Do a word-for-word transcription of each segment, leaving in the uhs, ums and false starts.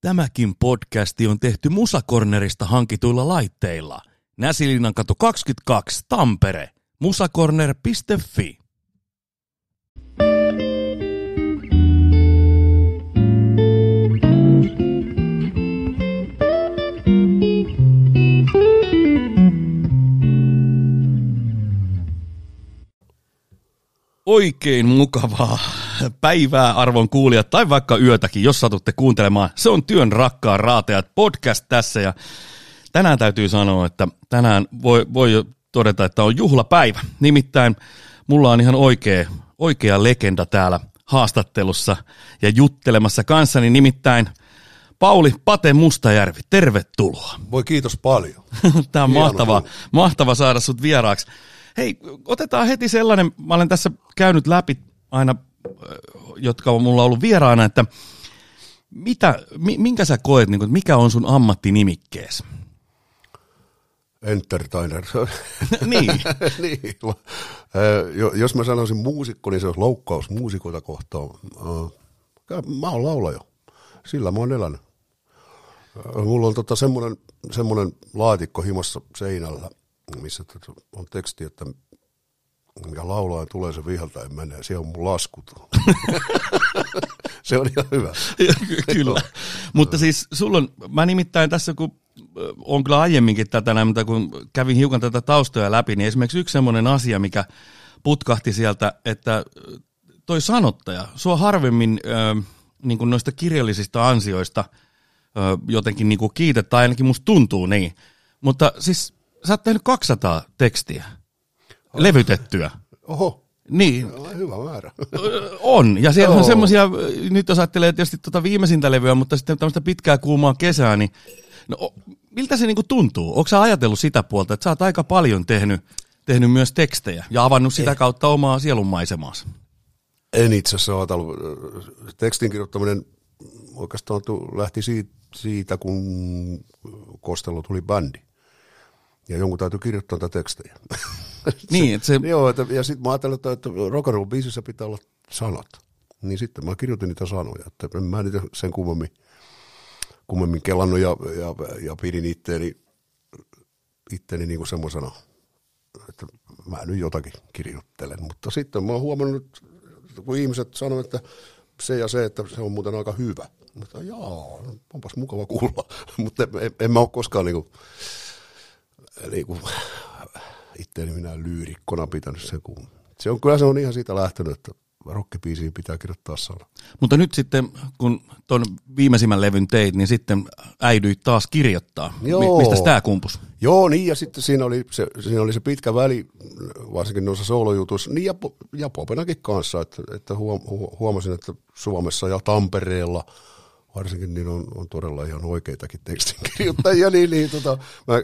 Tämäkin podcasti on tehty Musa Cornerista hankituilla laitteilla. Näsilinnankatu kaksikymmentäkaksi, Tampere. musacorner piste fi. Oikein mukavaa päivää arvon kuulijat, tai vaikka yötäkin, jos satutte kuuntelemaan. Se on työn rakkaan Raateat podcast tässä, ja tänään täytyy sanoa, että tänään voi, voi todeta, että on juhlapäivä. Nimittäin mulla on ihan oikea, oikea legenda täällä haastattelussa ja juttelemassa kanssani, nimittäin Pauli Pate Mustajärvi, tervetuloa. Voi kiitos paljon. Tämä on mahtavaa, mahtava saada sut vieraaksi. Hei, otetaan heti sellainen, mä olen tässä käynyt läpi aina, jotka on mulla ollut vieraana, että mitä, minkä sä koet, mikä on sun ammattinimikkeesi? Entertainer. Niin. niin. Jos mä sanoisin muusikko, niin se olisi loukkaus muusikoita kohtaan. Mä oon laulaja, sillä mä oon elänyt. Mulla on tota semmoinen, semmoinen laatikko himossa seinällä, missä on teksti, että mikä laulaa tulee se vihalta ja menee. Siihen on mun laskut. Se on ihan hyvä. Kyllä. Mutta siis sulla on, mä nimittäin tässä kun on kyllä aiemminkin tätä näin, mutta kun kävin hiukan tätä taustoja läpi, niin esimerkiksi yksi semmoinen asia, mikä putkahti sieltä, että toi sanottaja, sua harvemmin äh, niin kuin noista kirjallisista ansioista äh, jotenkin niin kuin kiitetään, ainakin musta tuntuu niin. Mutta siis sä oot tehnyt kaksisataa tekstiä, oh. levytettyä. Oho, niin. Hyvä määrä. On, ja siellä Oho. on semmoisia, nyt jos ajattelee tietysti tuota viimeisintä levyä, mutta sitten tämmöistä pitkää kuumaa kesää, niin no, miltä se niinku tuntuu? Ootko sä ajatellut sitä puolta, että sä oot aika paljon tehnyt, tehnyt myös tekstejä ja avannut sitä Ei. kautta omaa sielunmaisemaansa? En itse asiassa ajatellut. Tekstin kirjoittaminen oikeastaan lähti siitä, kun Kostello tuli bändi. Ja jonkun täytyy kirjoittaa tätä tekstejä. Niin, että se... Joo, että, ja sitten mä ajattelin, että, että rock and roll biisissä pitää olla sanat. Niin sitten mä kirjoitin niitä sanoja, että en mä niitä sen kummemmin, kummemmin kelannut ja, ja, ja pidin itteeni, itteeni niin kuin semmoisena, että mä nyt jotakin kirjoittelen. Mutta sitten mä oon huomannut, kun ihmiset sanoo, että se ja se, että se on muuten aika hyvä. Mutta jaa, onpas mukava kuulla, mutta en, en mä ole koskaan niin kuin... Niin kuin, itteeni minä lyyrikkona pitänyt sen, kun se on kyllä se on ihan siitä lähtenyt, että rockibiisiin pitää kirjoittaa sana. Mutta nyt sitten, kun ton viimeisimmän levyn teit, niin sitten äidyit taas kirjoittaa. Joo. Mistäs tää kumpus? Joo, niin ja sitten siinä oli se, siinä oli se pitkä väli, varsinkin noissa soolojutuissa, niin ja, ja popenakin kanssa, että, että huomasin, että Suomessa ja Tampereella varsinkin niin on, on todella ihan oikeitakin tekstinkirjoittajia, niin, niin tota, mä,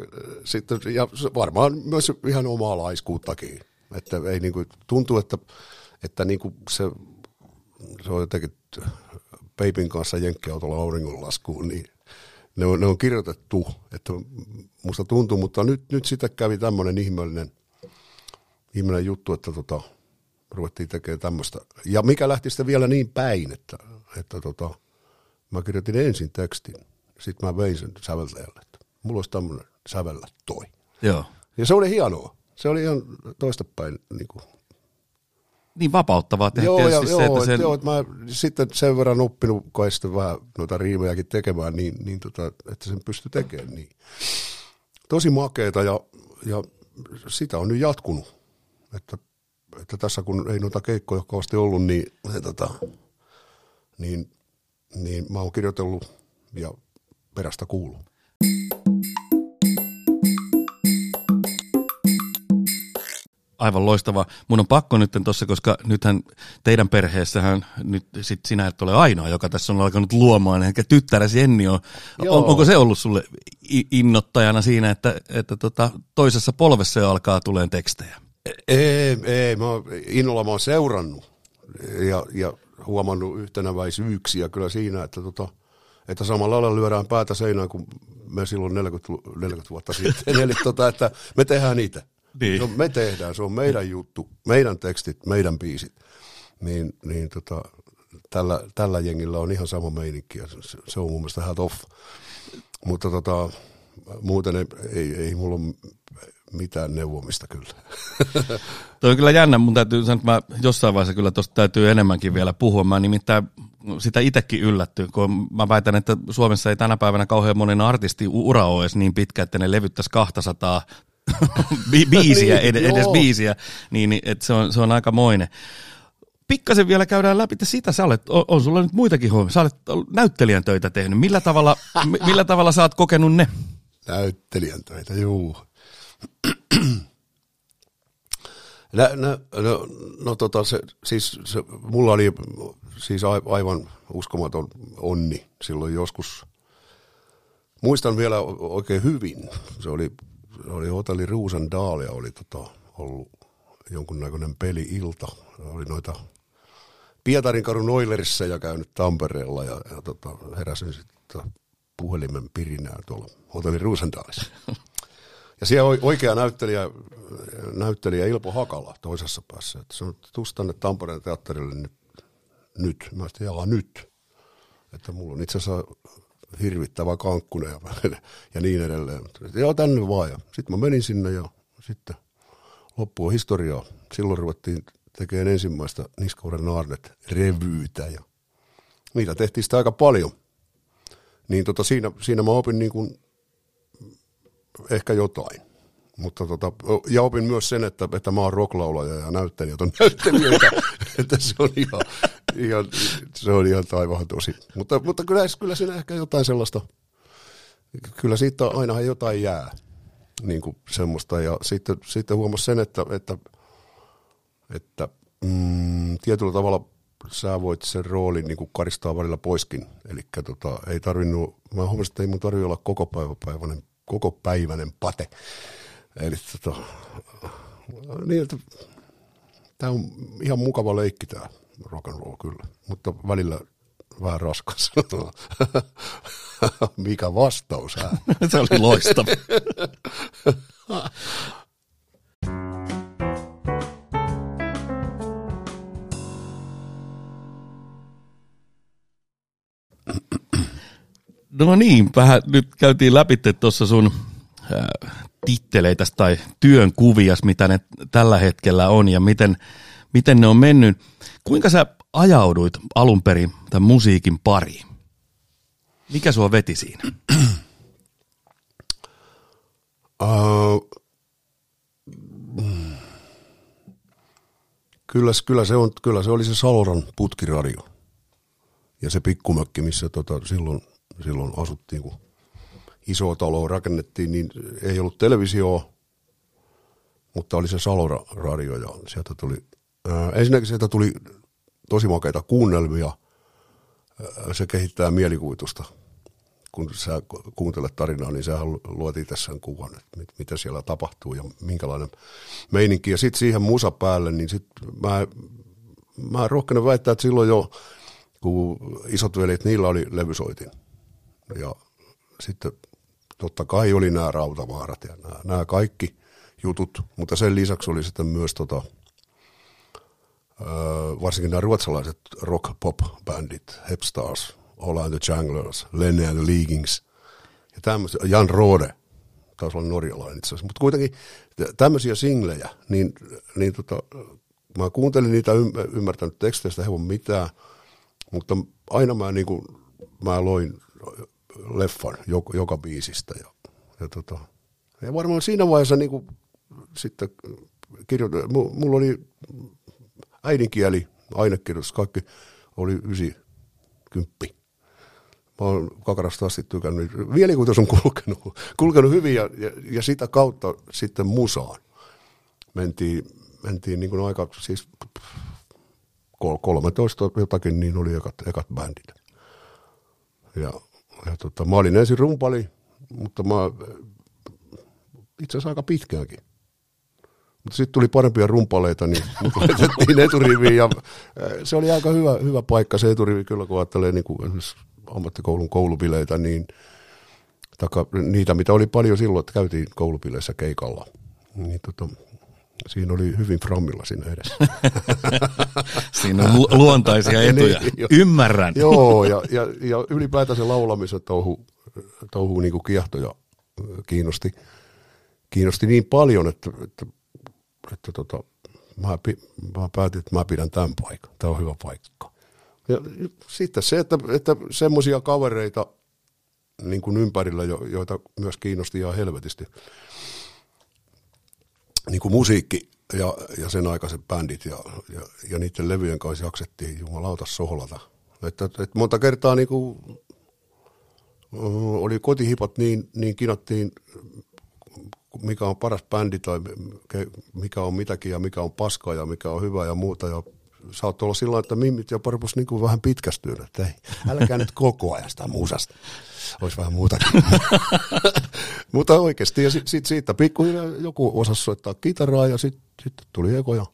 sitten, ja varmaan myös ihan omaa laiskuuttakin. Että ei niin kuin, tuntuu, että, että niin kuin se, se on jotenkin peipin kanssa jenkkiautolla auringonlaskuun, niin ne on, ne on kirjoitettu, että musta tuntuu, mutta nyt, nyt sitä kävi tämmöinen ihmeellinen, ihmeellinen juttu, että tota, ruvettiin tekemään tämmöistä. Ja mikä lähti sitten vielä niin päin, että, että tota, mä kirjoitin ensin tekstin, sitten mä vein sen säveltäjälle, että mulla olisi tämmöinen sävellä toi. Joo. Ja se oli hienoa. Se oli ihan toistapäin. Niin, niin vapauttavaa tehdä joo, tietysti ja, se, joo, että sen... Joo, että mä sitten sen verran oppinut kai sitten vähän noita riimejäkin tekemään, niin, niin tota, että sen pystyi tekemään. Niin. Tosi makeeta ja, ja sitä on nyt jatkunut. Että, että tässä kun ei noita keikkoja kauheasti ollut, niin... Tota, niin Niin mä oon kirjoitellut ja perästä kuuluu. Aivan loistavaa. Mun on pakko nyt tuossa, koska nythän teidän perheessähän nyt sit sinä et ole ainoa, joka tässä on alkanut luomaan. Ehkä tyttäresi Jenni on. on. Onko se ollut sulle innoittajana siinä, että, että tota, toisessa polvessa jo alkaa tulemaan tekstejä? Ei, ei. Mä oon, innolla mä oon seurannut ja... ja huomannut yhtenäväisyyksiä kyllä siinä, että, tota, että samalla lailla lyödään päätä seinään, kun me silloin neljäkymmentä vuotta sitten. Eli tota, että me tehdään niitä. Niin. No, me tehdään, se on meidän juttu, meidän tekstit, meidän biisit. Niin, niin tota, tällä, tällä jengillä on ihan sama meininki, ja se, se on mun mielestä hat off. Mutta tota, muuten ei, ei, ei mulla ole mitään neuvomista kyllä. Toi on kyllä jännä, mun täytyy sanoa, että mä jossain vaiheessa kyllä tuosta täytyy enemmänkin vielä puhua. Mä nimittäin sitä itsekin yllättyy, kun mä väitän, että Suomessa ei tänä päivänä kauhean monen artistin ura ole edes niin pitkä, että ne levyttäisi kahtasataa biisiä, niin, edes, edes biisiä, niin että se on, se on aikamoinen. Pikkasen vielä käydään läpi, että sitä sä olet, on, on sulla nyt muitakin hommia, sä olet näyttelijän töitä tehnyt, millä tavalla, millä tavalla sä oot kokenut ne? Näyttelijän töitä, juu. No, no, no, no tota, se, siis se, mulla oli siis aivan uskomaton onni silloin joskus. Muistan vielä oikein hyvin, se oli, oli hotelli Ruusandaalia, oli tota, ollut jonkunnäköinen peli-ilta. Oli noita Pietarin kadun Oilerissa ja käynyt Tampereella ja, ja tota, heräsin sitten puhelimen pirinää tuolla hotelli Ruusandaalissa. Ja siellä oikea näyttelijä, näyttelijä Ilpo Hakala toisessa päässä. Että sanoi, että tuus tänne Tampereen teatterille nyt. nyt. Mä sitten jaa nyt. Että mulla on itse asiassa hirvittävä kankkunen ja, ja niin edelleen. Joo, tänne vaan. Sitten mä menin sinne ja sitten loppuu historiaa. Silloin ruvettiin tekemään ensimmäistä Niskauden Naarnet-revyytä ja niitä tehtiin sitä aika paljon. Niin tota, siinä, siinä mä opin niin kuin ehkä jotain, mutta tota, ja opin myös sen, että, että mä oon rocklaulaja ja näyttelijät on näyttelijöitä, että se on ihan, ihan, se on ihan taivaan tosi. Mutta, mutta kyllä, kyllä siinä ehkä jotain sellaista, kyllä siitä ainahan jotain jää, niin kuin semmoista. Ja sitten, sitten huomasi sen, että, että, että mm, tietyllä tavalla sä voit sen roolin niin kuin karistaa välillä poiskin, eli tota, ei tarvinnut, mä huomasin, että ei mun tarvitse olla koko päiväpäiväinen koko päiväinen pate. Eli tota, niin, että tämä on ihan mukava leikki tämä rock and roll kyllä, mutta välillä vähän raskas. Mikä vastaus hän? Se oli loistava. No niin, vähän nyt käytiin läpi tuossa sun titteleitäs tai työnkuvias, mitä ne tällä hetkellä on ja miten, miten ne on mennyt. Kuinka sä ajauduit alun perin tämän musiikin pariin? Mikä sua veti siinä? uh, mm. kyllä, kyllä, se on, kyllä se oli se Saloran putkiradio ja se pikkumökki, missä tota silloin... Silloin asuttiin, kun isoa taloa rakennettiin, niin ei ollut televisioa, mutta oli se Salora-radio ja sieltä tuli, ää, ensinnäkin sieltä tuli tosi makeita kuunnelmia. Ää, se kehittää mielikuvitusta. Kun sä kuuntelet tarinaa, niin sähän luot itse sen kuvan, että mit, mitä siellä tapahtuu ja minkälainen meininki. Ja sitten siihen musa päälle, niin sit mä, mä rohkenen väittää, että silloin jo... Kun isot velit, niillä oli levysoitin. Ja sitten totta kai oli nämä rautavaarat ja nämä, nämä kaikki jutut, mutta sen lisäksi oli sitten myös tota, varsinkin nämä ruotsalaiset rock-pop-bändit, Hepstars, All in the Janglers, Lenny and the Leagings ja tämmöisiä, Jan Rohde, taisi olla norjalainen itse asiassa, mutta kuitenkin tämmöisiä singlejä, niin, niin tota, mä kuuntelin niitä, ymmärtänyt teksteistä, he on mitään. Mutta aina mä, niin kuin, mä loin leffan joka, joka biisistä. Ja, ja, tota, ja varmaan siinä vaiheessa niin kuin, sitten kirjoitin. Mulla oli äidinkieli, ainekirjoitus, kaikki oli ysi, kymppi. Mä oon kakarasta asti tykännyt. Mielikuvitus on kulkenut, kulkenut hyvin ja, ja, ja sitä kautta sitten musaan. Mentiin, mentiin niin kuin aika... Siis, kolmetoista jotakin, niin oli ekat, ekat bändit. Ja, ja tota, mä olin ensin rumpali, mutta mä itse asiassa aika pitkäänkin. Mutta sitten tuli parempia rumpaleita, niin mut laitettiin eturiviin ja se oli aika hyvä, hyvä paikka se eturivi, kyllä kun ajattelee niin kuin ammattikoulun koulubileitä, niin taka, niitä mitä oli paljon silloin, että käytiin koulubileissä keikalla, niin tota, Siinä oli hyvin frommilla siinä edessä. Siinä on lu- luontaisia etuja. Niin, ymmärrän. Joo, ja, ja, ja ylipäätään se laulamisen touhu, touhu niin kuin kiehtoja kiinnosti, kiinnosti niin paljon, että, että, että tota, mä, mä päätin, että mä pidän tämän paikan. Tämä on hyvä paikka. Ja sitten se, että, että semmoisia kavereita niin kuin ympärillä, joita myös kiinnosti ihan helvetisti. Niin kuin musiikki ja, ja sen aikaiset bändit ja, ja, ja niiden levyjen kanssa jaksettiin jumalauta sohlata. Että, että monta kertaa niin kuin, oli kotihipat niin, niin kinattiin, mikä on paras bändi tai mikä on mitäkin ja mikä on paskaa ja mikä on hyvä ja muuta. Ja saattoi olla sillä, että mimmit ja parpus niin kuin vähän pitkästynyt, että ei, älkää nyt koko ajan sitä musasta. Olisi vähän muutakin. Mutta oikeasti, ja sit, sit siitä pikkuhiljaa joku osasi soittaa kitaraa, ja sitten sit tuli ekoja.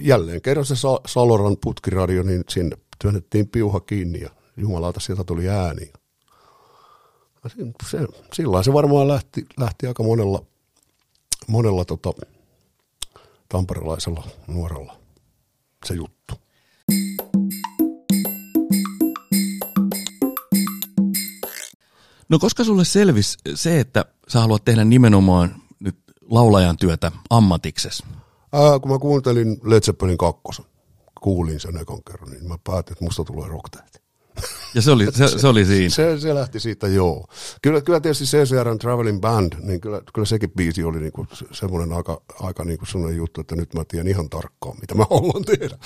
Jälleen kerran se Saloran putkiradio, niin sinne työnnettiin piuha kiinni, ja jumalauta, sieltä tuli ääni. Sillä se varmaan lähti, lähti aika monella, monella tota, tamperelaisella nuorella se juttu. No koska sulle selvisi se, että sä haluat tehdä nimenomaan nyt laulajan työtä ammatiksesi? Ää, kun mä kuuntelin Led Zeppelin kakkosen, kuulin sen ekan kerran, niin mä päätin, että musta tulee rocktähti. Ja se oli, se, se oli siinä? Se, se lähti siitä, joo. Kyllä, kyllä tietysti C C R:n Traveling Band, niin kyllä, kyllä sekin biisi oli niinku semmoinen aika, aika niinku semmoinen juttu, että nyt mä tiedän ihan tarkkaan, mitä mä haluan tehdä.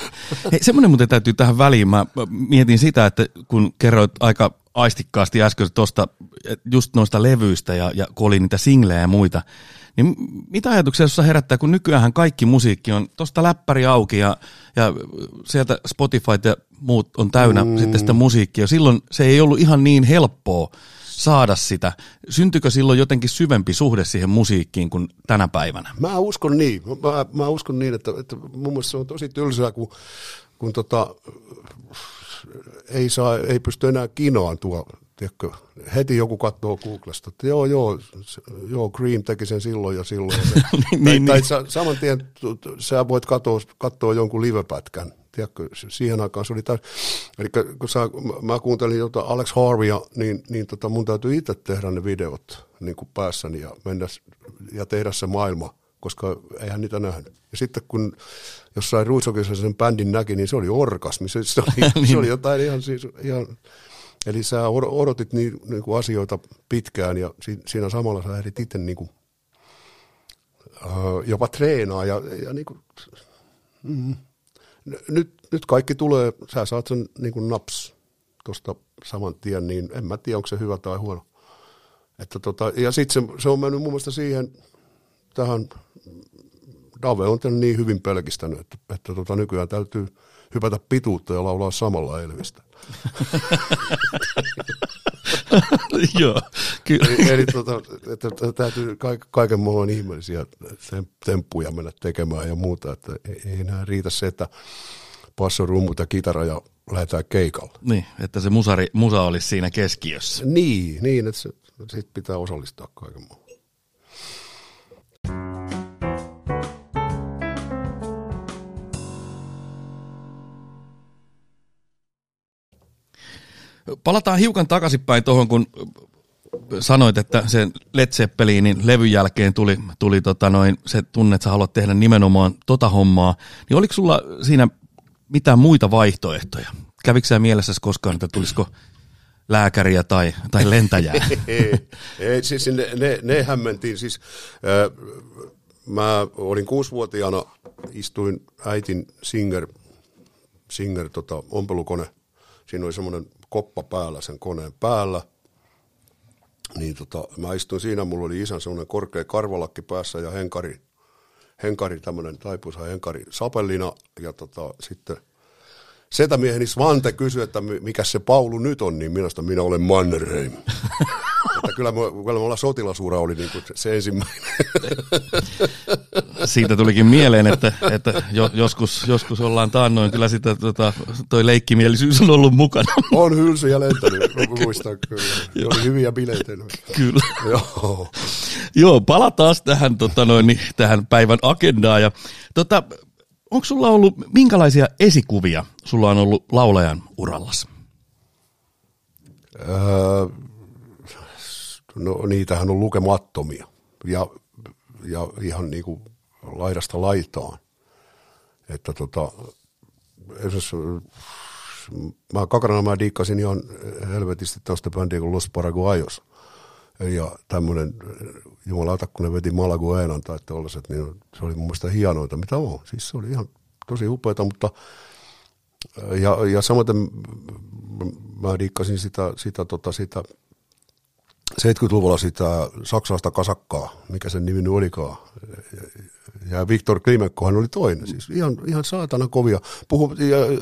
Hei, semmoinen muuten täytyy tähän väliin. Mä mietin sitä, että kun kerroit aika aistikkaasti äsken tuosta just noista levyistä ja, ja kun oli niitä singlejä ja muita, niin mitä ajatuksia sinussa herättää, kun nykyäänhän kaikki musiikki on tuosta läppäri auki ja, ja sieltä Spotify ja muut on täynnä mm. sitten sitä musiikkia. Silloin se ei ollut ihan niin helppoa saada sitä. Syntyykö silloin jotenkin syvempi suhde siihen musiikkiin kuin tänä päivänä? Mä uskon niin. Mä, mä uskon niin, että, että mun mielestä se on tosi tylsää, kun, kun tota, ei, saa, ei pysty enää kinoantua. Tiedätkö, heti joku katsoo Googlesta, että joo, joo, joo, Cream teki sen silloin ja silloin. niin, tai, niin. tai sä, saman tien sä voit katsoa, katsoa jonkun livepätkän, tiedätkö, siihen aikaan se oli täysin. Eli kun sä, mä kuuntelin jota Alex Harveya, niin, niin tota, mun täytyy itse tehdä ne videot niin kuin päässäni ja mennä ja tehdä se maailma, koska eihän niitä nähnyt. Ja sitten kun jossain Ruisokissa sen bändin näki, niin se oli orgasmi, se, se, oli, niin. se oli jotain ihan siis ihan... Eli sä odotit ni, niinku asioita pitkään ja si, siinä samalla sä ehdit itse niinku, öö, jopa treenaa. Ja, ja niinku, mm, nyt, nyt kaikki tulee, sä saat sen niinku naps tuosta saman tien, niin en mä tiedä, onko se hyvä tai huono. Että tota, ja sitten se, se on mennyt mun mielestä siihen, tähän Dave on tämän niin hyvin pelkistänyt, että, että tota, nykyään täytyy hypätä pituutta ja laulaa samalla Elvistä. Joo, kyllä. Eli täytyy kaiken maailman ihmeellisiä temppuja mennä tekemään ja muuta. Ei enää riitä se, että basso, rummut ja kitara ja lähdetään keikalle. Niin, että se musa olisi siinä keskiössä. Niin, niin että sitten pitää osallistaa kaiken maailman. Palataan hiukan takaisinpäin tuohon, kun sanoit, että sen Led Zeppelinin levyn jälkeen tuli, tuli tota noin, se tunne, että sä haluat tehdä nimenomaan tota hommaa. Niin oliko sulla siinä mitään muita vaihtoehtoja? Kävikö sä mielessäsi koskaan, että tulisiko lääkäriä tai, tai lentäjää? Ei, siis ne, ne, nehän mentiin. Siis, äh, mä olin kuusivuotiaana, istuin äitin Singer, Singer tota, ompelukone. Siinä oli semmoinen koppa päällä sen koneen päällä, niin tota, mä istuin siinä, mulla oli isän semmoinen korkea karvalakki päässä ja henkari, henkari tämmöinen taipuisa henkari sapellina, ja tota, sitten setämieheni Svante kysyi, että mikä se Paulu nyt on, niin minä sitä minä olen Mannerheim. kyllä mulla sotilasura oli niin kuin se ensimmäinen. Siitä tulikin mieleen, että, että joskus, joskus ollaan taannoin. Kyllä sitä, tota, toi leikkimielisyys on ollut mukana. On hylsyjä lentänyt, muistan kyllä. Joo. Oli hyviä bileitä. Kyllä. Joo. Joo, palataan tähän, tota noin, tähän päivän agendaan. Ja, tota, onko sulla ollut, minkälaisia esikuvia sulla on ollut laulajan urallasi? Öö, no niitähän on lukemattomia ja, ja ihan niin kuin laidasta laitaan. Että tota, esimerkiksi mä kakarana mä diikkasin ihan helvetisti tällaista bändiä kuin Los Paraguayos. Ja tämmöinen, jumalauta kun ne veti Malagueñan tai tollaset, niin se oli mun mielestä hienoita, mitä on. Siis se oli ihan tosi upeata, mutta ja, ja samaten mä diikkasin sitä, sitä, tota, sitä seitsemänkymmentäluvulla sitä saksalaista kasakkaa, mikä sen nimi olikaan. Ja Victor Klimenkohan oli toinen, siis ihan, ihan saatana kovia. Puhu,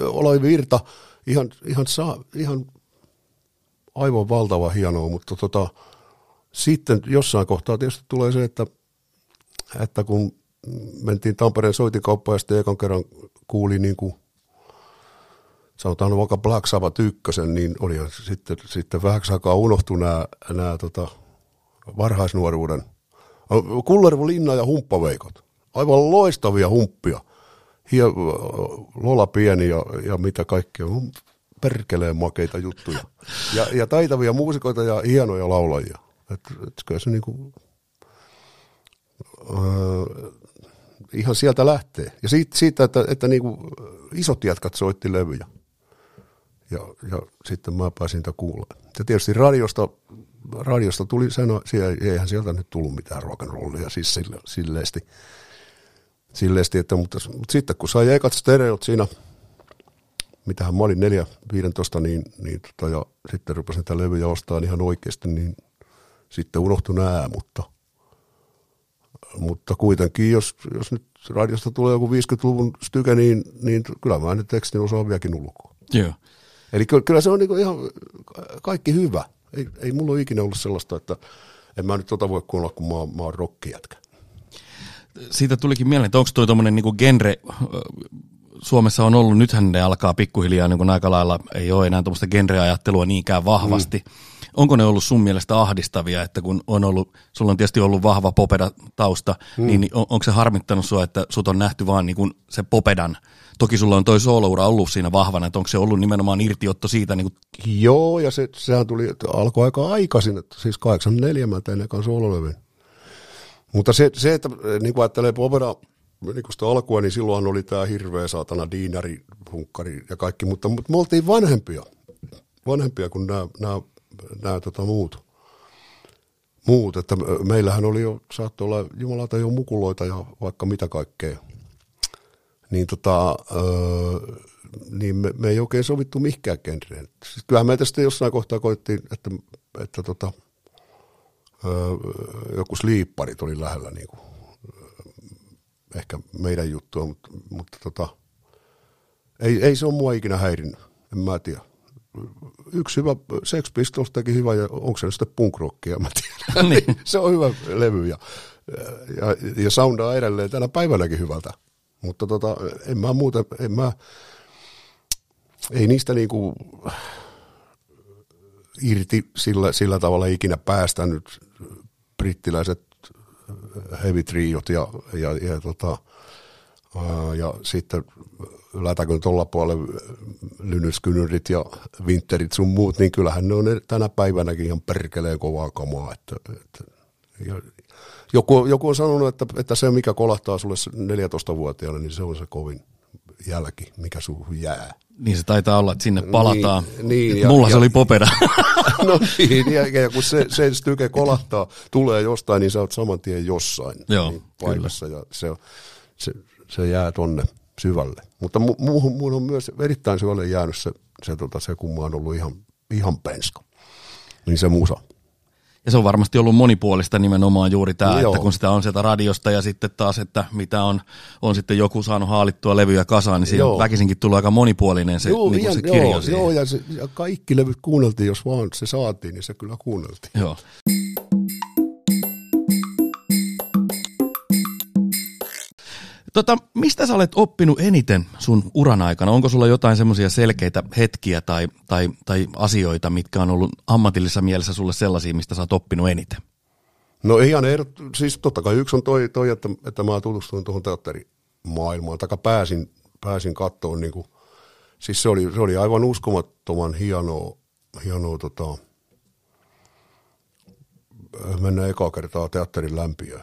Olavi Virta, ihan, ihan, saa, ihan aivan valtava hienoa, mutta tota, sitten jossain kohtaa tietysti tulee se, että, että kun mentiin Tampereen soitikauppaan ja sitten ekan kerran kuuli niin kuin sanotaan vaikka Black Sabbath ykkösen, niin oli sitten, sitten vähäksi aikaa unohtui nämä, nämä tota, varhaisnuoruuden. Kullervo Linna ja humppaveikot. Aivan loistavia humppia. Hie, Lola Pieni ja, ja mitä kaikkea. Perkeleen makeita juttuja. Ja, ja taitavia muusikoita ja hienoja laulajia. Et, et kyllä se niinku, öö, ihan sieltä lähtee. Ja siitä, siitä että, että niinku, isot jätkät soitti levyjä. Ja, ja sitten mä pääsin sitä kuulemaan. Ja tietysti radiosta, radiosta tuli, sen, eihän sieltä nyt tullut mitään rock'n'rollia, siis sille, silleesti, silleesti että, mutta, mutta sitten kun sai ekat stereot siinä, mitähän mä olin neljä viisitoista, niin, niin tota, ja sitten rupesin niitä levyjä ostamaan ihan oikeasti, niin sitten unohtui nää, mutta, mutta kuitenkin, jos, jos nyt radiosta tulee joku viidenkymmenenluvun styke, niin, niin kyllä mä nyt tekstin osaan vieläkin ulkoa. Joo. Eli kyllä, kyllä se on niinku ihan kaikki hyvä. Ei, ei mulla ole ikinä ollut sellaista, että en mä nyt tota voi kuunnella, kun mä, mä oon rokkijätkä. Siitä tulikin mieleen, että onko toi tommonen niinku genre Suomessa on ollut, nythän ne alkaa pikkuhiljaa niin kuin aika lailla, ei ole enää tuommoista genre-ajattelua niinkään vahvasti. Mm. Onko ne ollut sun mielestä ahdistavia, että kun on ollut, sulla on tietysti ollut vahva popeda-tausta, mm. niin on, onko se harmittanut sua, että sut on nähty vaan niin kuin se popedan? Toki sulla on toi sooloura ollut siinä vahvana, että onko se ollut nimenomaan irtiotto siitä? Niin kuin... Joo, ja se, sehän tuli, että alkoi aika aikaisin, että siis kahdeksankymmentäneljä mä tein ekan soololevyn. Mutta se, se että niin kuin ajattelee popeda, niin kun sitä alkua, niin silloinhan oli tämä hirveä saatana diinari, hunkkari ja kaikki, mutta, mutta me oltiin vanhempia, vanhempia kuin nämä, nämä, nämä tota muut. muut. Että meillähän oli jo, saattoi olla jumalauta jo mukuloita ja vaikka mitä kaikkea. Niin, tota, öö, niin me, me ei oikein sovittu mihinkään genreen. Siis kyllähän me tästä jossain kohtaa koettiin, että, että tota, öö, joku sliipparit oli lähellä niin kuin ehkä meidän juttua, mutta, mutta tota, ei, ei se ole mua ikinä häirinnyt, en mä tiedä. Yksi hyvä, Sex Pistols teki hyvä, ja onko se sitten punk-rockia, mä tiedän. Niin. Se on hyvä levy, ja, ja, ja soundaa edelleen tänä päivänäkin hyvältä. Mutta tota, en mä muuta, en mä, ei niistä niinku irti sillä, sillä tavalla ikinä päästänyt brittiläiset heavy triot ja, ja, ja, tota, ää, ja sitten lätäkön tuolla puolella Lynyrd Skynyrdit ja Winterit sun muut, niin kyllähän ne on tänä päivänäkin ihan perkeleen kovaa kamaa. Että, että, ja, joku, joku on sanonut, että, että se mikä kolahtaa sulle neljätoistavuotiaana, niin se on se kovin jälki, mikä suuhun jää. Niin se taitaa olla, että sinne palataan. Niin, niin, ja, mulla ja, se oli popeda. No niin, ja, ja kun se, se styke kolahtaa, tulee jostain, niin sä oot saman tien jossain. Joo, niin, paikassa, ja se, se, se jää tonne syvälle. Mutta mu, mu, muun on myös erittäin syvälle jäänyt se, se, tota, se kun mä oon ollut ihan, ihan penska. Niin se musa. Ja se on varmasti ollut monipuolista nimenomaan juuri tämä, no, että kun sitä on sieltä radiosta ja sitten taas, että mitä on, on sitten joku saanut haalittua levyjä kasaan, niin siinä joo. väkisinkin tulee aika monipuolinen se, joo, niin kuin se kirjo. Joo, joo ja, se, ja kaikki levyt kuunneltiin, jos vaan se saatiin, niin se kyllä kuunneltiin. Joo. Tota, mistä sä olet oppinut eniten sun uran aikana? Onko sulla jotain semmoisia selkeitä hetkiä tai, tai, tai asioita, mitkä on ollut ammatillisessa mielessä sulle sellaisia, mistä sä oot oppinut eniten? No ihan ehdot, siis totta kai yksi on toi, toi että, että mä tutustuin tuohon teatterimaailmaan, taikka pääsin, pääsin kattoon niin kuin, siis se oli, se oli aivan uskomattoman hienoa, hienoa tota, mennä ekaa kertaa teatterin lämpiöön.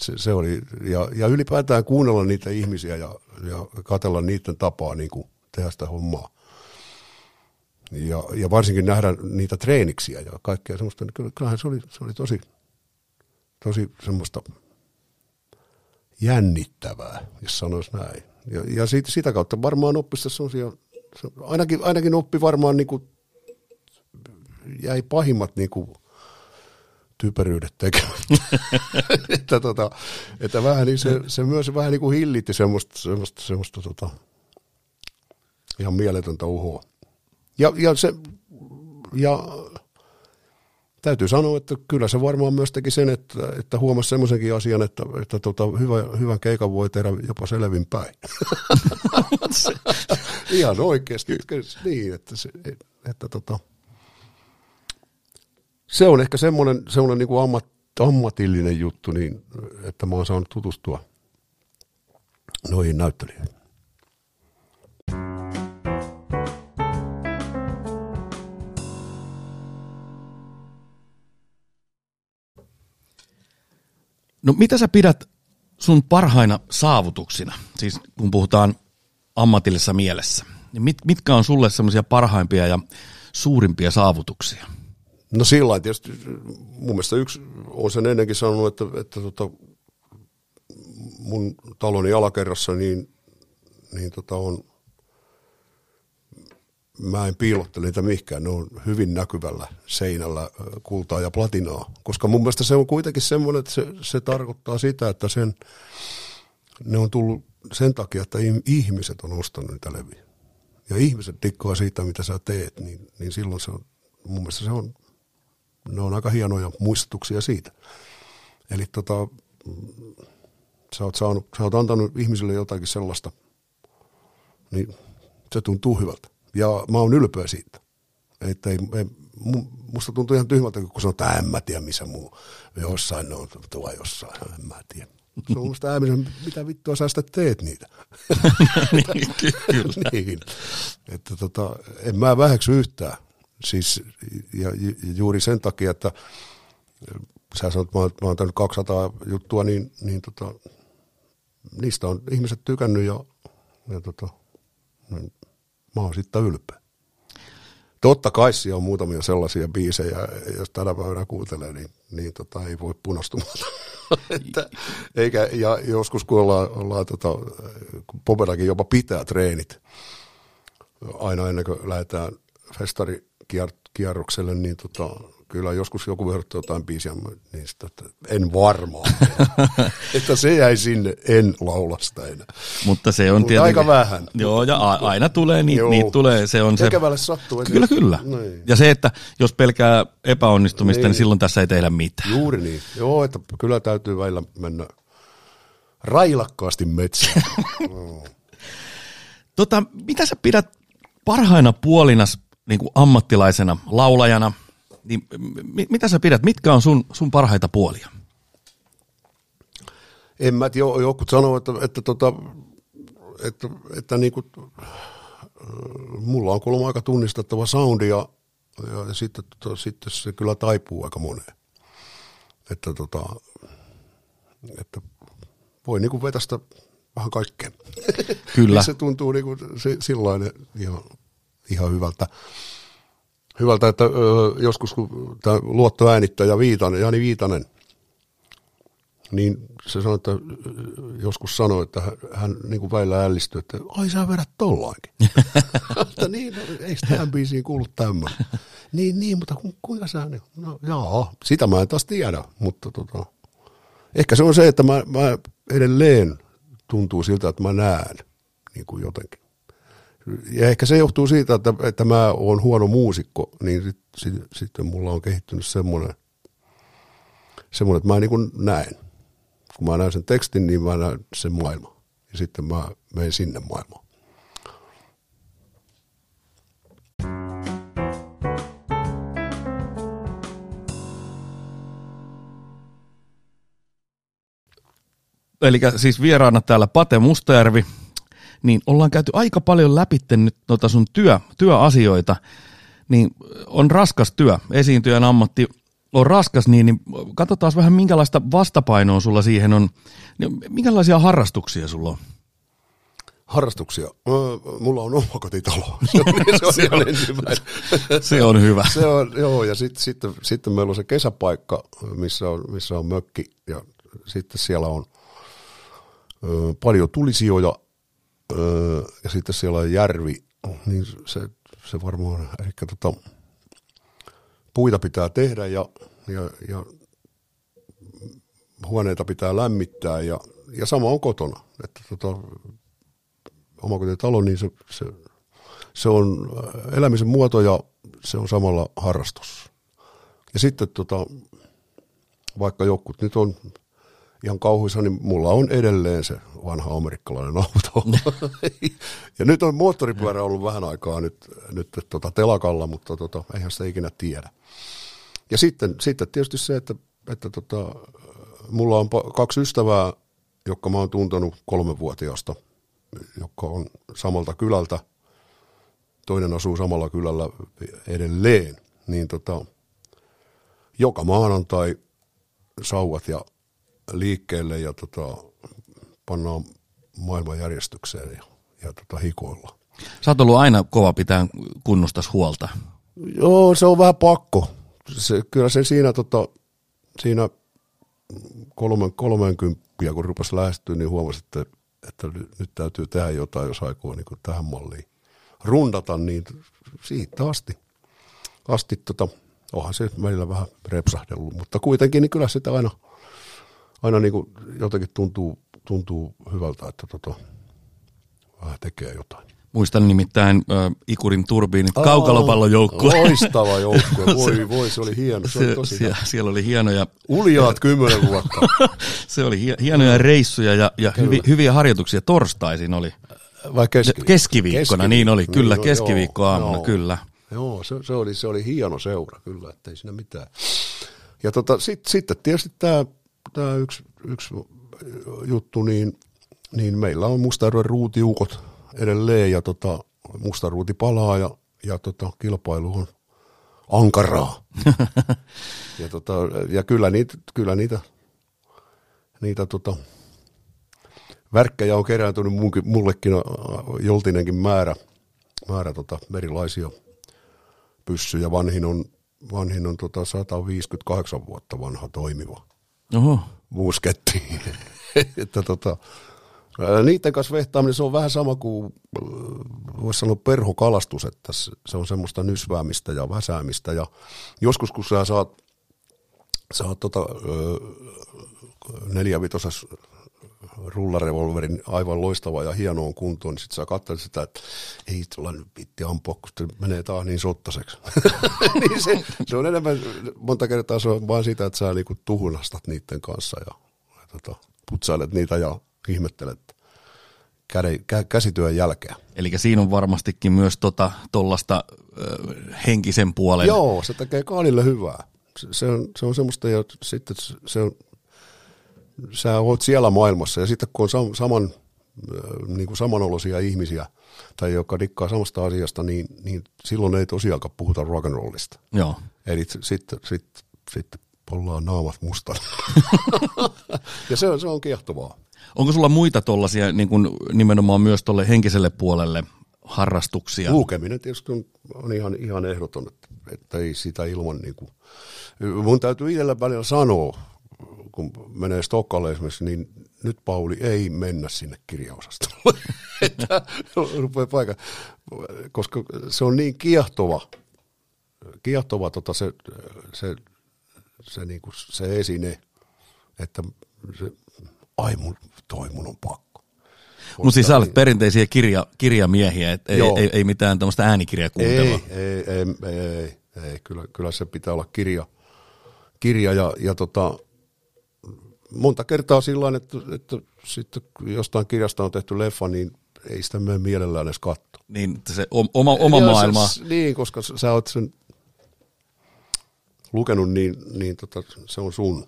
Se, se oli, ja, ja ylipäätään kuunnella niitä ihmisiä ja, ja katsella niiden tapaa niin kuin tehdä sitä hommaa. Ja, ja varsinkin nähdä niitä treeniksiä ja kaikkea semmoista, niin kyllähän se oli, se oli tosi, tosi semmoista jännittävää, jos sanoisi näin. Ja, ja siitä, sitä kautta varmaan oppista semmoisia, ainakin, ainakin oppi varmaan niin kuin, jäi pahimmat niin kuin typeryydet tekemään. että, tota, että vähän niin se, se myös vähän niin kuin hillitti semmoista, semmoista, semmoista tota, ihan mieletöntä uhoa. Ja, ja, se, ja täytyy sanoa, että kyllä se varmaan myös teki sen, että, että huomasi semmoisenkin asian, että, että tota, hyvä, hyvän keikan voi tehdä jopa selvin päin. Ihan oikeasti. Niin, että se, että tota, se on ehkä semmoinen, semmoinen niin kuin ammat, ammatillinen juttu, niin, että mä oon saanut tutustua noihin näyttelijöihin. No mitä sä pidät sun parhaina saavutuksina, siis kun puhutaan ammatillisessa mielessä, niin mit, mitkä on sulle semmoisia parhaimpia ja suurimpia saavutuksia? No sillä lailla tietysti mun mielestä yksi, olen sen ennenkin sanonut, että, että tota, mun taloni alakerrassa niin, niin tota on, mä en piilottele niitä mihinkään, ne on hyvin näkyvällä seinällä kultaa ja platinaa, koska mun mielestä se on kuitenkin semmoinen, että se, se tarkoittaa sitä, että sen, ne on tullut sen takia, että ihmiset on ostanut niitä leviä. Ja ihmiset dikkaa siitä, mitä sä teet, niin, niin silloin se on, mun mielestä se on, ne on aika hienoja muistutuksia siitä. Eli tota, sä oot saanut, sä oot antanut ihmisille jotakin sellaista, niin se tuntuu hyvältä. Ja mä oon ylpeä siitä. Että ei, ei, musta tuntuu ihan tyhmältä, kun sanotaan, että en mä tiedä, missä muu. Jossain ne on tuo jossain, en mä tiedä. Se on musta äämisen, mitä vittua sä sitä teet niitä. niin, kyllä. niin. Että tota, en mä väheksy yhtään. Siis, ja ju, juuri sen takia, että sä sanot, että mä, mä oon tehnyt kaksisataa juttua, niin, niin tota, niistä on ihmiset tykännyt ja, ja tota, niin, mä oon sitten ylpeä. Totta kai siellä on muutamia sellaisia biisejä, jos tänä päivänä kuuntelee, niin, niin tota, ei voi punastumaan. että, eikä, ja joskus kun ollaan, ollaan tota, kun Popedakin jopa pitää treenit, aina ennen kuin lähdetään festarikierrokselle, niin tota, kyllä joskus joku verottaa jotain biisiä, niin sitä, että en varmaan. että se jäi sinne, en laula sitä enää. Mutta se on tietenkin. Aika vähän. Joo, ja a- aina tulee, niitä niit tulee. Se on tekevälle se sattuu. Kyllä, kyllä. Noin. Ja se, että jos pelkää epäonnistumista, niin, niin silloin tässä ei tehdä mitään. Juuri niin. Joo, että kyllä täytyy välillä mennä railakkaasti metsään. no. tota, mitä sä pidät parhaina puolina niin kuin ammattilaisena laulajana? Niin, mitä sä pidät? Mitkä on sun, sun parhaita puolia? En mä, jo, joku sanoo, että, että, tota, että, että niin kuin, mulla on kuulemma aika tunnistettava soundi ja, ja sitten, tota, sitten se kyllä taipuu aika moneen. Että, tota, että voi niin kuin vetästä vähän kaikkea. Kyllä. se tuntuu niin kuin sillain ihan, ihan hyvältä. Hyvältä, että joskus kun tämä luottoäänittäjä Viitanen, Jani Viitanen, niin se sanoi, että joskus sanoi, että hän niin kuin väillä ällistyi, että ai sä vedät tollaankin. Mutta niin, ei tähän biisiin kuulu tämmöinen. Niin, niin, mutta kuinka sä, niin, no jaa, sitä mä en taas tiedä, mutta tota, ehkä se on se, että mä, mä edelleen tuntuu siltä, että mä näen niin kuin jotenkin. Ja ehkä se johtuu siitä, että, että mä oon huono muusikko, niin sitten sit, sit mulla on kehittynyt semmoinen, semmoinen, että mä niin kuin näen, kun mä näen sen tekstin, niin mä näen sen maailman. Ja sitten mä menen sinne maailmaan. Eli siis vieraana täällä Pate Mustajärvi, niin ollaan käyty aika paljon läpi nyt noita sun työ, työasioita, niin on raskas työ, esiintyjän ammatti on raskas, niin, niin katsotaan vähän minkälaista vastapainoa sulla siihen on, niin minkälaisia harrastuksia sulla on? Harrastuksia? Mulla on omakotitalo, se on, se on, se on ensimmäinen. Se on hyvä. Se on, joo, ja sitten sit, sit meillä on se kesäpaikka, missä on, missä on mökki, ja sitten siellä on paljon tulisijoja ja sitten siellä on järvi, niin se, se varmaan, ehkä tota, puita pitää tehdä ja, ja, ja huoneita pitää lämmittää ja, ja sama on kotona, että tota, omakotitalo, niin se, se, se on elämisen muoto ja se on samalla harrastus. Ja sitten tota, vaikka jotkut nyt on ihan kauhuissa, niin mulla on edelleen se vanha amerikkalainen auto. Ja nyt on moottoripyörä ollut vähän aikaa nyt, nyt tota telakalla, mutta tota, eihän sitä ikinä tiedä. Ja sitten, sitten tietysti se, että, että tota, mulla on kaksi ystävää, jotka mä oon tuntenut kolmevuotiaasta, jotka on samalta kylältä. Toinen asuu samalla kylällä edelleen. Niin tota, joka maanantai sauvat ja liikkeelle ja tota, pannaan maailmanjärjestykseen ja, ja tota, hikoilla. Sä oot ollut aina kova pitää kunnostas huolta. Joo, se on vähän pakko. Se, kyllä se siinä, tota, siinä kolmen, kolmenkymppiä, kun rupesi lähestyä, niin huomasin, että, että nyt täytyy tehdä jotain, jos aikoo niin kuin tähän malliin rundata, niin siitä asti. asti tota, onhan se meillä vähän repsahdellut, mutta kuitenkin niin kyllä sitä aina Aina niin kuin jotenkin tuntuu, tuntuu hyvältä, että tota, vähän tekee jotain. Muistan nimittäin ä, Ikurin turbiini, kaukalopallojoukkue. Loistava joukkue, voi voi, se oli hieno. Se, se oli tosi siellä, siellä oli hienoja. Uljaat kymmenen vuotta. Se oli hienoja reissuja ja, ja hyvi, hyviä harjoituksia torstaisin oli. Vai keskiviikkona? Keskiviikkona, niin oli, niin, kyllä, no, keskiviikkoaamuna, joo, kyllä. Joo, se, se, oli, se oli hieno seura, kyllä, ettei siinä mitään. Ja tota, sitten sit, tietysti tämä... Tämä yksi, yksi juttu, niin, niin meillä on Mustajärven ruutiukot edelleen ja tota, musta ruuti palaa ja, ja tota, kilpailu on ankaraa. Ja, tota, ja kyllä niitä, kyllä niitä, niitä tota, värkkejä on kerääntynyt munkin, mullekin joltinenkin määrä, määrä tota, erilaisia pyssyjä. Vanhin on, vanhin on tota, sata viisikymmentäkahdeksan vuotta vanha toimiva. Oho. Musketti. Että tota, niiden kanssa vehtaaminen, se on vähän sama kuin, voisi sanoa, perhokalastus, että se on semmoista nysväämistä ja väsäämistä. Ja joskus, kun sä saat, saat tota, neljävitosas rullarevolverin aivan loistava ja hienoon kuntoon, niin sit sä katselet sitä, että ei tulla nyt pitti ampua, kun se menee taas niin sottaseksi. Niin se, se on enemmän, monta kertaa se on vaan sitä, että sä niinku tuhunastat niiden kanssa ja, ja tota, putsailet niitä ja ihmettelet käde, kä, käsityön jälkeä. Eli siinä on varmastikin myös tota, tollasta ö, henkisen puolen. Joo, se tekee kaalille hyvää. Se, se, on, se on semmoista ja sitten se on... Sä oot siellä maailmassa ja sitten kun on saman, niin kuin samanoloisia ihmisiä tai joka dikkaa samasta asiasta, niin, niin silloin ei tosiaankaan puhuta rock'n'rollista. Joo. Eli sitten sit, sit ollaan naamat mustana. Ja se, se on kiehtovaa. Onko sulla muita tollaisia niin kuin nimenomaan myös tolle henkiselle puolelle harrastuksia? Lukeminen tietysti on, on ihan, ihan ehdoton, että, että ei sitä ilman niin kuin, mun täytyy itsellä välillä sanoa, kun menee Stokkalle esimerkiksi, niin nyt Pauli ei mennä sinne kirjaosastolle, että rupeaa paikka, koska se on niin kiehtova, kiehtova tota se, se, se, niinku, se esine, että se, ai mun, toi mun on pakko. Mutta siis sä olet perinteisiä kirja, kirjamiehiä, et ei, ei, ei mitään tämmöistä äänikirjakuuntelua. Ei, ei, ei, ei, ei. Kyllä, kyllä se pitää olla kirja, kirja ja, ja tota... monta kertaa sillä että, että sitten jostain kirjasta on tehty leffa, niin ei sitä mene mielellään edes katso. Niin, että se oma, oma maailma. Se, niin, koska sä oot sen lukenut, niin, niin tota, se on sun.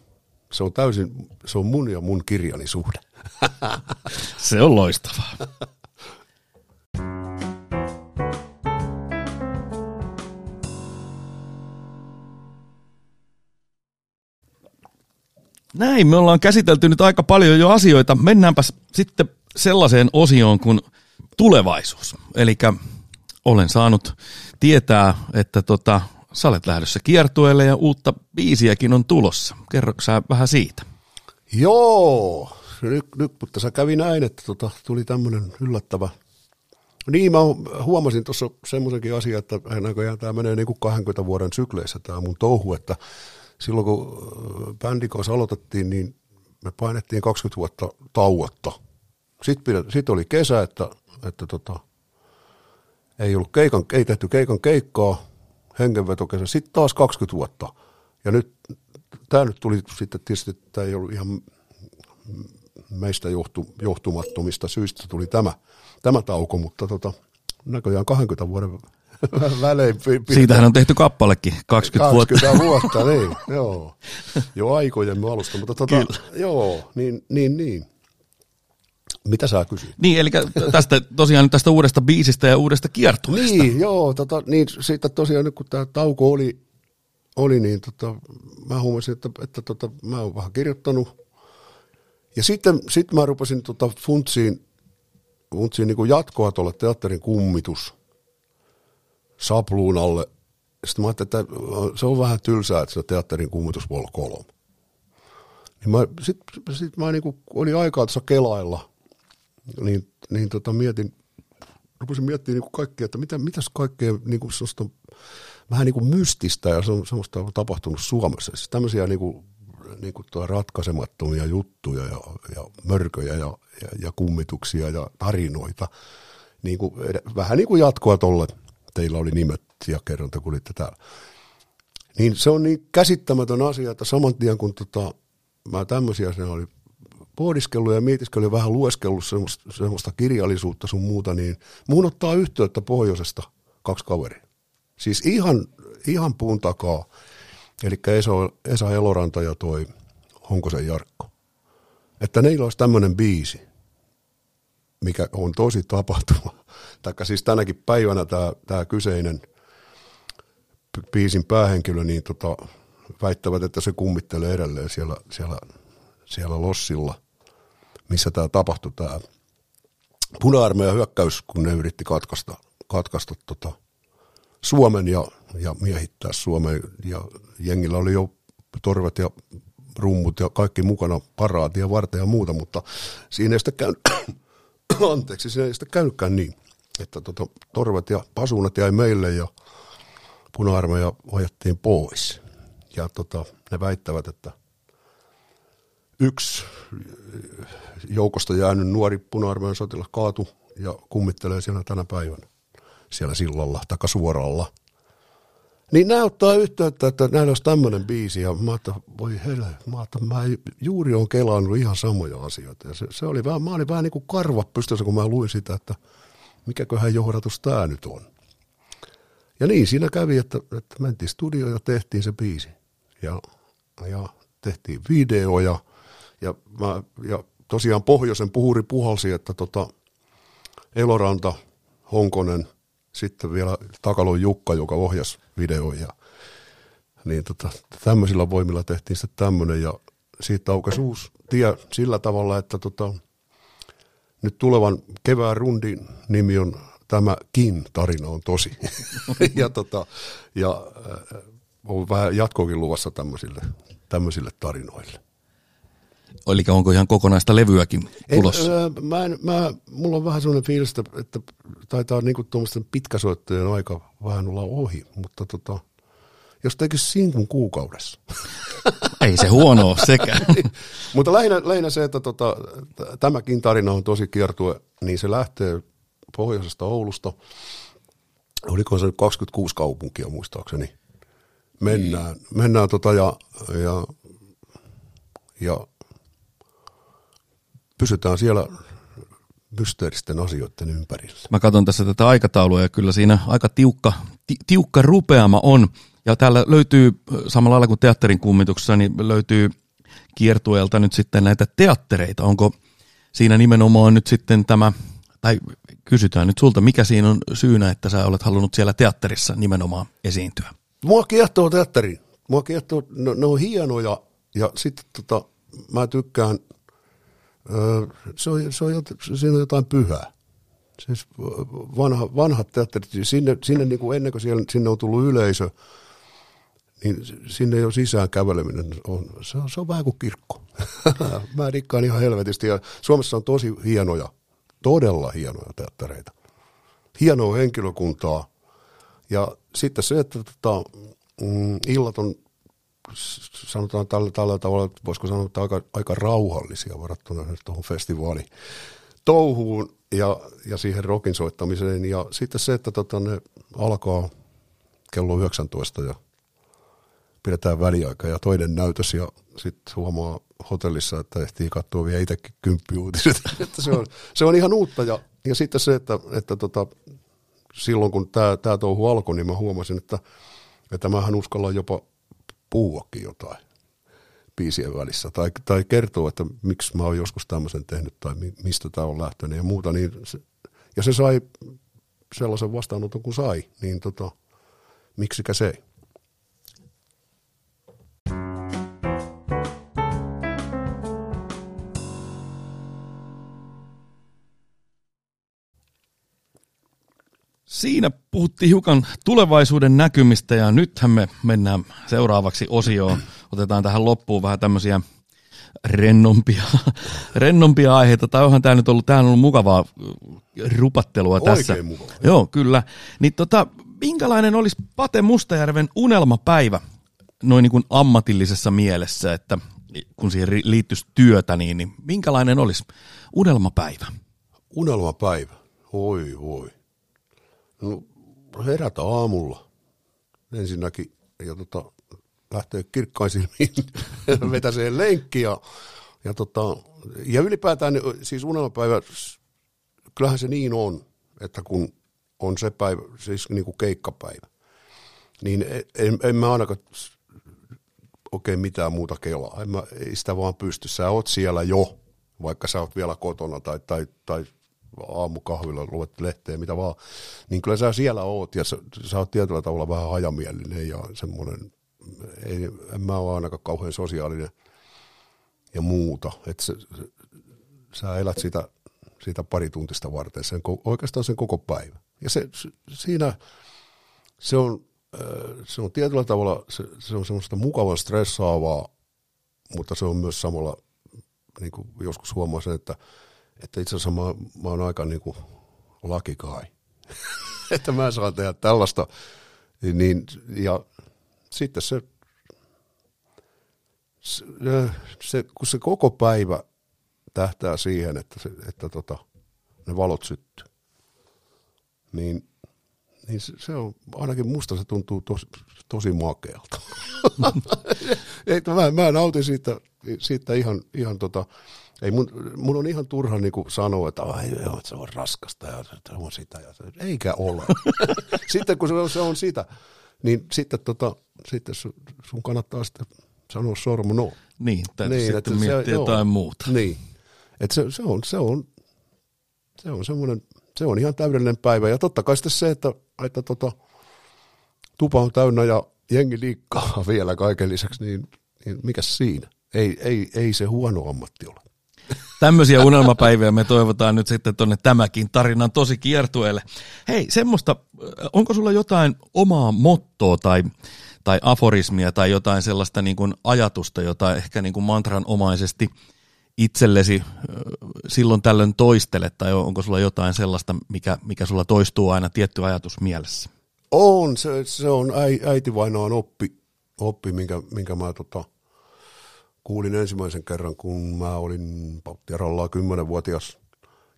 Se on täysin, se on mun ja mun kirjani suhde. Se on loistavaa. Näin, me ollaan käsitelty nyt aika paljon jo asioita. Mennäänpä sitten sellaiseen osioon kuin tulevaisuus. Elikkä olen saanut tietää, että tota, sä olet lähdössä kiertueelle ja uutta biisiäkin on tulossa. Kerro sä vähän siitä? Joo, nyt, nyt mutta sä kävi näin, että tota, tuli tämmöinen yllättävä. Niin, mä huomasin tuossa semmoisenkin asian, että näköjään tämä menee niin kuin kaksikymmentä vuoden sykleissä tämä mun touhu, että silloin kun bändin kanssa aloitettiin, niin me painettiin kaksikymmentä vuotta tauotta. Sitten, sitten oli kesä, että, että tota, ei, ollut keikan, ei tehty keikan keikkaa, hengenvetokesä. Sitten taas kaksikymmentä vuotta. Ja nyt tämä nyt tuli sitten tietysti, tämä ei ollut ihan meistä johtu, johtumattomista syistä tuli tämä, tämä tauko, mutta tota, näköjään kaksikymmentä vuoden välein. Siitähän on tehty kappalekin, kaksikymmentä, kaksikymmentä vuotta. kaksikymmentä vuotta, niin, joo. Jo aikojen alusta, mutta tota, joo, niin, niin, niin. Mitä sä kysyt? Niin, eli tästä, tosiaan tästä uudesta biisistä ja uudesta kiertueesta. Niin, joo, tota, niin siitä tosiaan nyt kun tämä tauko oli, oli niin tota, mä huomasin, että, että tota, mä oon vähän kirjoittanut. Ja sitten sit mä rupesin tota, funtsiin, funtsiin niin kuin jatkoa tuolla teatterin kummitus sapluun alle. Sitten mä ajattelin, että se on vähän tylsää, että se teatterin kummitus voi olla kolme. Niin sitten sit mä niin kuin, oli aikaa tuossa kelailla. Niin, niin tota mietin, rupesin miettimään niin kaikkea, että mitä, mitäs kaikkea niin kuin semmoista vähän niin kuin mystistä ja semmoista on tapahtunut Suomessa. Siis tämmöisiä niin kuin, niin kuin tuo ratkaisemattomia juttuja ja, ja mörköjä ja, ja, ja kummituksia ja tarinoita. Niin kuin, vähän niin kuin jatkoa tolle, teillä oli nimet ja kerronta kun olitte täällä. Niin se on niin käsittämätön asia, että saman tien kun tota, mä tämmöisiä sen oli pohdiskellut ja mietiskellut ja vähän lueskellut semmoista, semmoista kirjallisuutta sun muuta, niin mun ottaa yhteyttä pohjoisesta kaksi kaveria. Siis ihan, ihan puun takaa. Elikkä Esa, Esa Eloranta ja toi Honkosen Jarkko. Että neillä olisi tämmöinen biisi, mikä on tosi tapahtuma. Taikka siis tänäkin päivänä tämä kyseinen biisin päähenkilö, niin tota, väittävät, että se kummittelee edelleen siellä, siellä siellä lossilla, missä tämä tapahtui, tämä puna-armeijan hyökkäys, kun ne yritti katkaista, katkaista tota Suomen ja, ja miehittää Suomen. Ja jengillä oli jo torvet ja rummut ja kaikki mukana, paraatia varten ja muuta, mutta siinä ei sitä käynyt, anteeksi, siinä ei sitä käynytkään niin, että tota, torvet ja pasunat jäi meille ja puna-armeija ajettiin pois. Ja tota, ne väittävät, että yksi joukosta jäänyt nuori puna-armeijan sotilas kaatui ja kummittelee siellä tänä päivänä, siellä sillalla, takasuoralla. Niin nämä ottaa yhteyttä, että näillä olisi tämmöinen biisi, ja mä ajattelin, voi hele, mä ajattelin, mä juuri olen kelannut ihan samoja asioita. Ja se, se oli vähän, mä olin vähän niin kuin karva pystyssä, kun mä luin sitä, että mikäköhän johdatus tämä nyt on. Ja niin, siinä kävi, että, että mentiin studioon ja tehtiin se biisi, ja, ja tehtiin videoja. Ja, mä, ja tosiaan pohjoisen puhuri puhalsi, että tota Eloranta, Honkonen, sitten vielä Takalon Jukka, joka ohjasi videoja. Niin tota, tämmöisillä voimilla tehtiin sitten tämmöinen ja siitä aukesi uusi tie sillä tavalla, että tota, nyt tulevan kevään rundin nimi on Tämäkin tarina on tosi. ja tota, ja äh, on vähän jatkoakin luvassa tämmöisille, tämmöisille tarinoille. Eli onko ihan kokonaista levyäkin tulossa? En, mä en, mä, mulla on vähän sellainen fiilis, että, että taitaa niinku tuommoisten pitkäsoittojen aika vähän olla ohi, mutta tota, jos tekisi sinkun kuukaudessa. Ei se huonoa sekään. niin, mutta lähinnä, lähinnä se, että tota, tämäkin tarina on tosi kiertue, niin se lähtee pohjoisesta Oulusta. Oliko se kaksikymmentäkuusi kaupunkia muistaakseni? Mennään, mm. mennään tota ja... ja, ja pysytään siellä mysteeristen asioiden ympärillä. Mä katson tässä tätä aikataulua ja kyllä siinä aika tiukka, ti, tiukka rupeama on. Ja täällä löytyy, samalla lailla kuin teatterin kummituksessa, niin löytyy kiertueelta nyt sitten näitä teattereita. Onko siinä nimenomaan nyt sitten tämä, tai kysytään nyt sulta, mikä siinä on syynä, että sä olet halunnut siellä teatterissa nimenomaan esiintyä? Mua kiehtoo teatteri. Mua kiehtoo, ne, ne on hienoja ja sitten tota, mä tykkään, öö, se on, se on jotain, siinä on jotain pyhää. Siis vanha, vanhat teatterit, sinne, sinne niin kuin ennen kuin siellä, sinne on tullut yleisö, niin sinne jo sisään käveleminen on, se on, se on vähän kuin kirkko. Mä dikkaan ihan helvetisti ja Suomessa on tosi hienoja, todella hienoja teattereita. Hienoa henkilökuntaa ja sitten se, että tota, mm, illat on, sanotaan tällä, tällä tavalla, voisiko sanoa, että aika, aika rauhallisia verrattuna tuohon festivaaliin. Touhuun ja, ja siihen rockin soittamiseen ja sitten se, että tota, ne alkaa kello yhdeksäntoista ja pidetään väliaika ja toinen näytös ja sitten huomaa hotellissa, että ehtii katsoa vielä itsekin kymppiuutiset. se, on, se on ihan uutta ja, ja sitten se, että, että tota, silloin kun tämä touhu alkoi, niin mä huomasin, että, että mähän uskallan jopa puhuakin jotain biisien välissä, tai, tai kertoo, että miksi mä oon joskus tämmöisen tehnyt, tai mi, mistä tää on lähtenyt ja muuta, niin se, ja se sai sellaisen vastaanoton kuin sai, niin tota, miksikä se ei. Siinä puhuttiin hiukan tulevaisuuden näkymistä ja nythän me mennään seuraavaksi osioon. Otetaan tähän loppuun vähän tämmöisiä rennompia, rennompia aiheita. Tai onhan tämä nyt ollut, on ollut mukavaa rupattelua oikein tässä. Mukava. Joo, kyllä. Niin tota, minkälainen olisi Pate Mustajärven unelmapäivä noin niin kuin ammatillisessa mielessä, että kun siihen liittyisi työtä, niin, niin minkälainen olisi unelmapäivä? Unelmapäivä, oi voi. No, herätä aamulla ensinnäkin ja tota, lähtee kirkkain silmiin vetäseen lenkki ja, ja, tota, ja ylipäätään siis unelmapäivä, kyllähän se niin on, että kun on se päivä, siis niin kuin keikkapäivä, niin en, en mä ainakaan oikein mitään muuta kelaa, en mä, ei sitä vaan pysty, sä oot siellä jo, vaikka sä oot vielä kotona tai, tai, tai aamukahvilla luet lehteä, mitä vaan, niin kyllä sä siellä oot ja sä, sä oot tietyllä tavalla vähän hajamielinen ja semmoinen, ei, en mä ole ainakaan kauhean sosiaalinen ja muuta, että sä elät sitä, sitä pari tuntista varten, sen, oikeastaan sen koko päivä. Ja se, siinä se on, se on tietyllä tavalla, se, se on semmoista mukavan stressaavaa, mutta se on myös samalla, niin kuin joskus huomaa sen, että Että itse asiassa mä, mä oon aika niin kuin lakikai, että mä saan tehdä tällaista. Niin, ja sitten se, se, kun se koko päivä tähtää siihen, että, se, että tota, ne valot syttyy, niin, niin se, se on, ainakin musta se tuntuu tosi, tosi makealta. mä, mä nautin siitä, siitä ihan, ihan tota... Ei, mun, mun on ihan turha niin kuin sanoa, että ai, joo, se on raskasta ja se on sitä. Ja se, eikä ole. Sitten kun se on, se on sitä, niin sitten, tota, sitten sun kannattaa sitten sanoa sormu no. Niin, tai niin, sitten miettiä se, jotain joo, muuta. Niin, että se, se, on, se, on, se, on semmoinen, se on ihan täydellinen päivä. Ja totta kai sitten se, että, että tota, tupa on täynnä ja jengi liikkaa vielä kaiken lisäksi, niin, niin mikäs siinä? Ei, ei, ei se huono ammatti ole. Tämmöisiä unelmapäiviä me toivotaan nyt sitten tuonne tämäkin tarinan tosi kiertueelle. Hei, semmoista, onko sulla jotain omaa mottoa tai, tai aforismia tai jotain sellaista niin kuin ajatusta, jota ehkä niin kuin mantranomaisesti itsellesi silloin tällöin toistelet, tai onko sulla jotain sellaista, mikä, mikä sulla toistuu aina tietty ajatus mielessä? On, se, se on äitivainaan oppi, oppi minkä, minkä mä tota... Kuulin ensimmäisen kerran, kun mä olin Pauttiaralla kymmenvuotias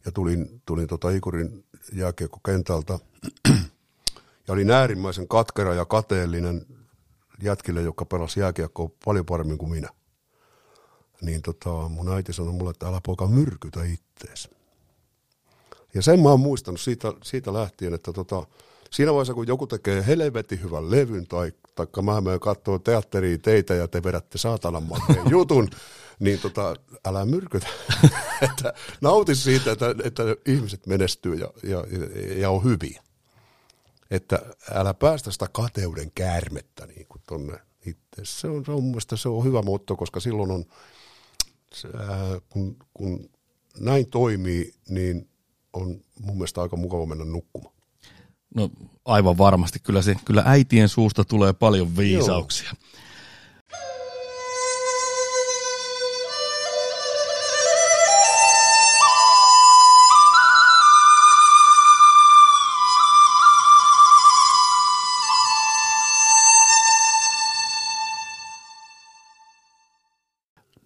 ja tulin, tulin tuota Ikurin jääkiekkokentältä ja olin äärimmäisen katkera ja kateellinen jätkille, joka pelasi jääkiekkoa paljon paremmin kuin minä. niin tota, mun äiti sanoi mulle, että älä poika myrkytä ittees. Ja sen mä oon muistanut siitä, siitä lähtien, että tota, siinä vaiheessa kun joku tekee helvetin hyvän levyn, tai taikka mä menen katsomaan teatteriin teitä ja te vedätte saatanan makeen jutun, niin tota, älä myrkytä. Että nauti siitä, että, että ihmiset menestyy ja, ja, ja on hyviä. Että älä päästä sitä kateuden käärmettä niin kuin tuonne itse. Se on, se on mun mielestä se on hyvä motto, koska silloin on, ää, kun, kun näin toimii, niin on mun mielestä aika mukava mennä nukkumaan. No aivan varmasti, kyllä, se, kyllä äitien suusta tulee paljon viisauksia. Joo.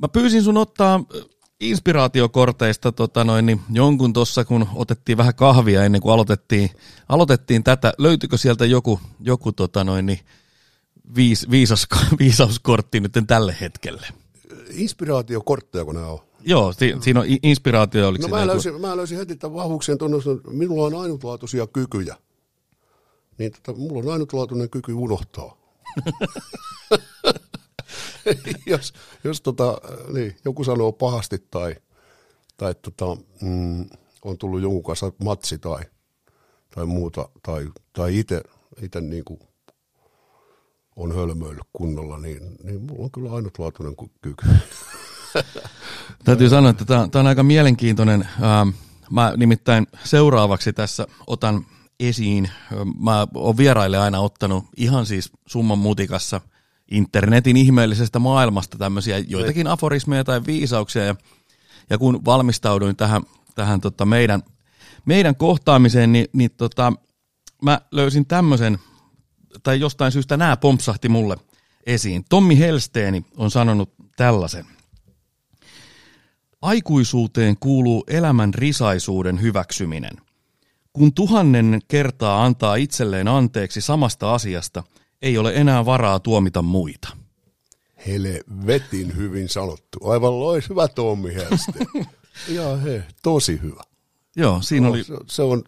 Mä pyysin sun ottaa inspiraatiokorteista tota noin, niin jonkun tuossa, kun otettiin vähän kahvia ennen kuin aloitettiin, aloitettiin tätä. Löytyykö sieltä joku, joku tota noin, niin viis, viisas, viisauskortti nyt tälle hetkelle? Inspiraatiokortteja kun nämä on? Joo, si, siinä on inspiraatio. Oliko no mä löysin, mä löysin heti tämän vahvuuksien tunnustan, minulla on ainutlaatuisia kykyjä. Niin, tota, mulla on ainutlaatuinen kyky unohtaa. jos jos tota, niin, joku sanoo pahasti tai, tai tota, mm, on tullut jonkun kanssa matsi tai, tai muuta, tai, tai itse niin on hölmöillyt kunnolla, niin, niin mulla on kyllä ainutlaatuinen kyky. Täytyy sanoa, että tämä on aika mielenkiintoinen. Mä nimittäin seuraavaksi tässä otan esiin, mä oon vieraille aina ottanut ihan siis summan mutikassa internetin ihmeellisestä maailmasta tämmöisiä joitakin aforismeja tai viisauksia. Ja, ja kun valmistauduin tähän, tähän tota meidän, meidän kohtaamiseen, niin, niin tota, mä löysin tämmöisen, tai jostain syystä nämä pompsahti mulle esiin. Tommi Helsteeni on sanonut tällaisen. Aikuisuuteen kuuluu elämän risaisuuden hyväksyminen. Kun tuhannen kertaa antaa itselleen anteeksi samasta asiasta, ei ole enää varaa tuomita muita. Helvetin hyvin sanottu. Aivan lois hyvä Tommi Helsteeni. Ja he, tosi hyvä. Joo, siinä no, oli... Se, se on,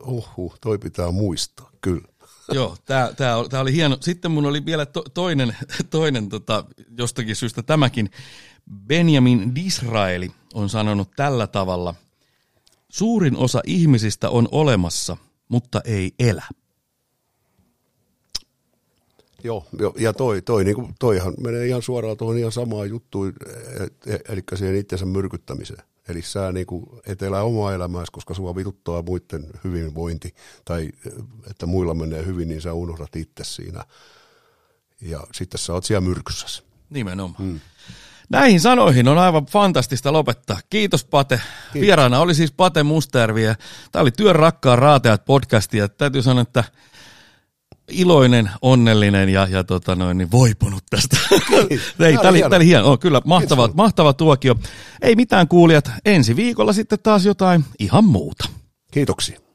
ohu, toi pitää muistaa, kyllä. Joo, tää, tää, tää oli hieno. Sitten mun oli vielä to, toinen, toinen tota, jostakin syystä tämäkin. Benjamin Disraeli on sanonut tällä tavalla. Suurin osa ihmisistä on olemassa, mutta ei elä. Joo, jo, ja toi, toi, niin kuin, toihan menee ihan suoraan tuohon ihan samaan juttuun, eli siihen itsensä myrkyttämiseen. Eli sä niin kuin et elä omaa elämääsi, koska sua vituttaa muiden hyvinvointi, tai että muilla menee hyvin, niin sä unohdat itse siinä. Ja sitten sä oot siellä myrkyssäsi. Nimenomaan. Mm. Näihin sanoihin on aivan fantastista lopettaa. Kiitos Pate. Kiitos. Vieraana oli siis Pate Mustajärvi. Tämä oli Työn rakkaan Raateat podcastia. Täytyy sanoa, että iloinen, onnellinen ja, ja tota noin, niin voipunut tästä. Tämä oli, oli hieno. Oh, kyllä, mahtava, mahtava tuokio. Ei mitään kuulijat, ensi viikolla sitten taas jotain ihan muuta. Kiitoksia.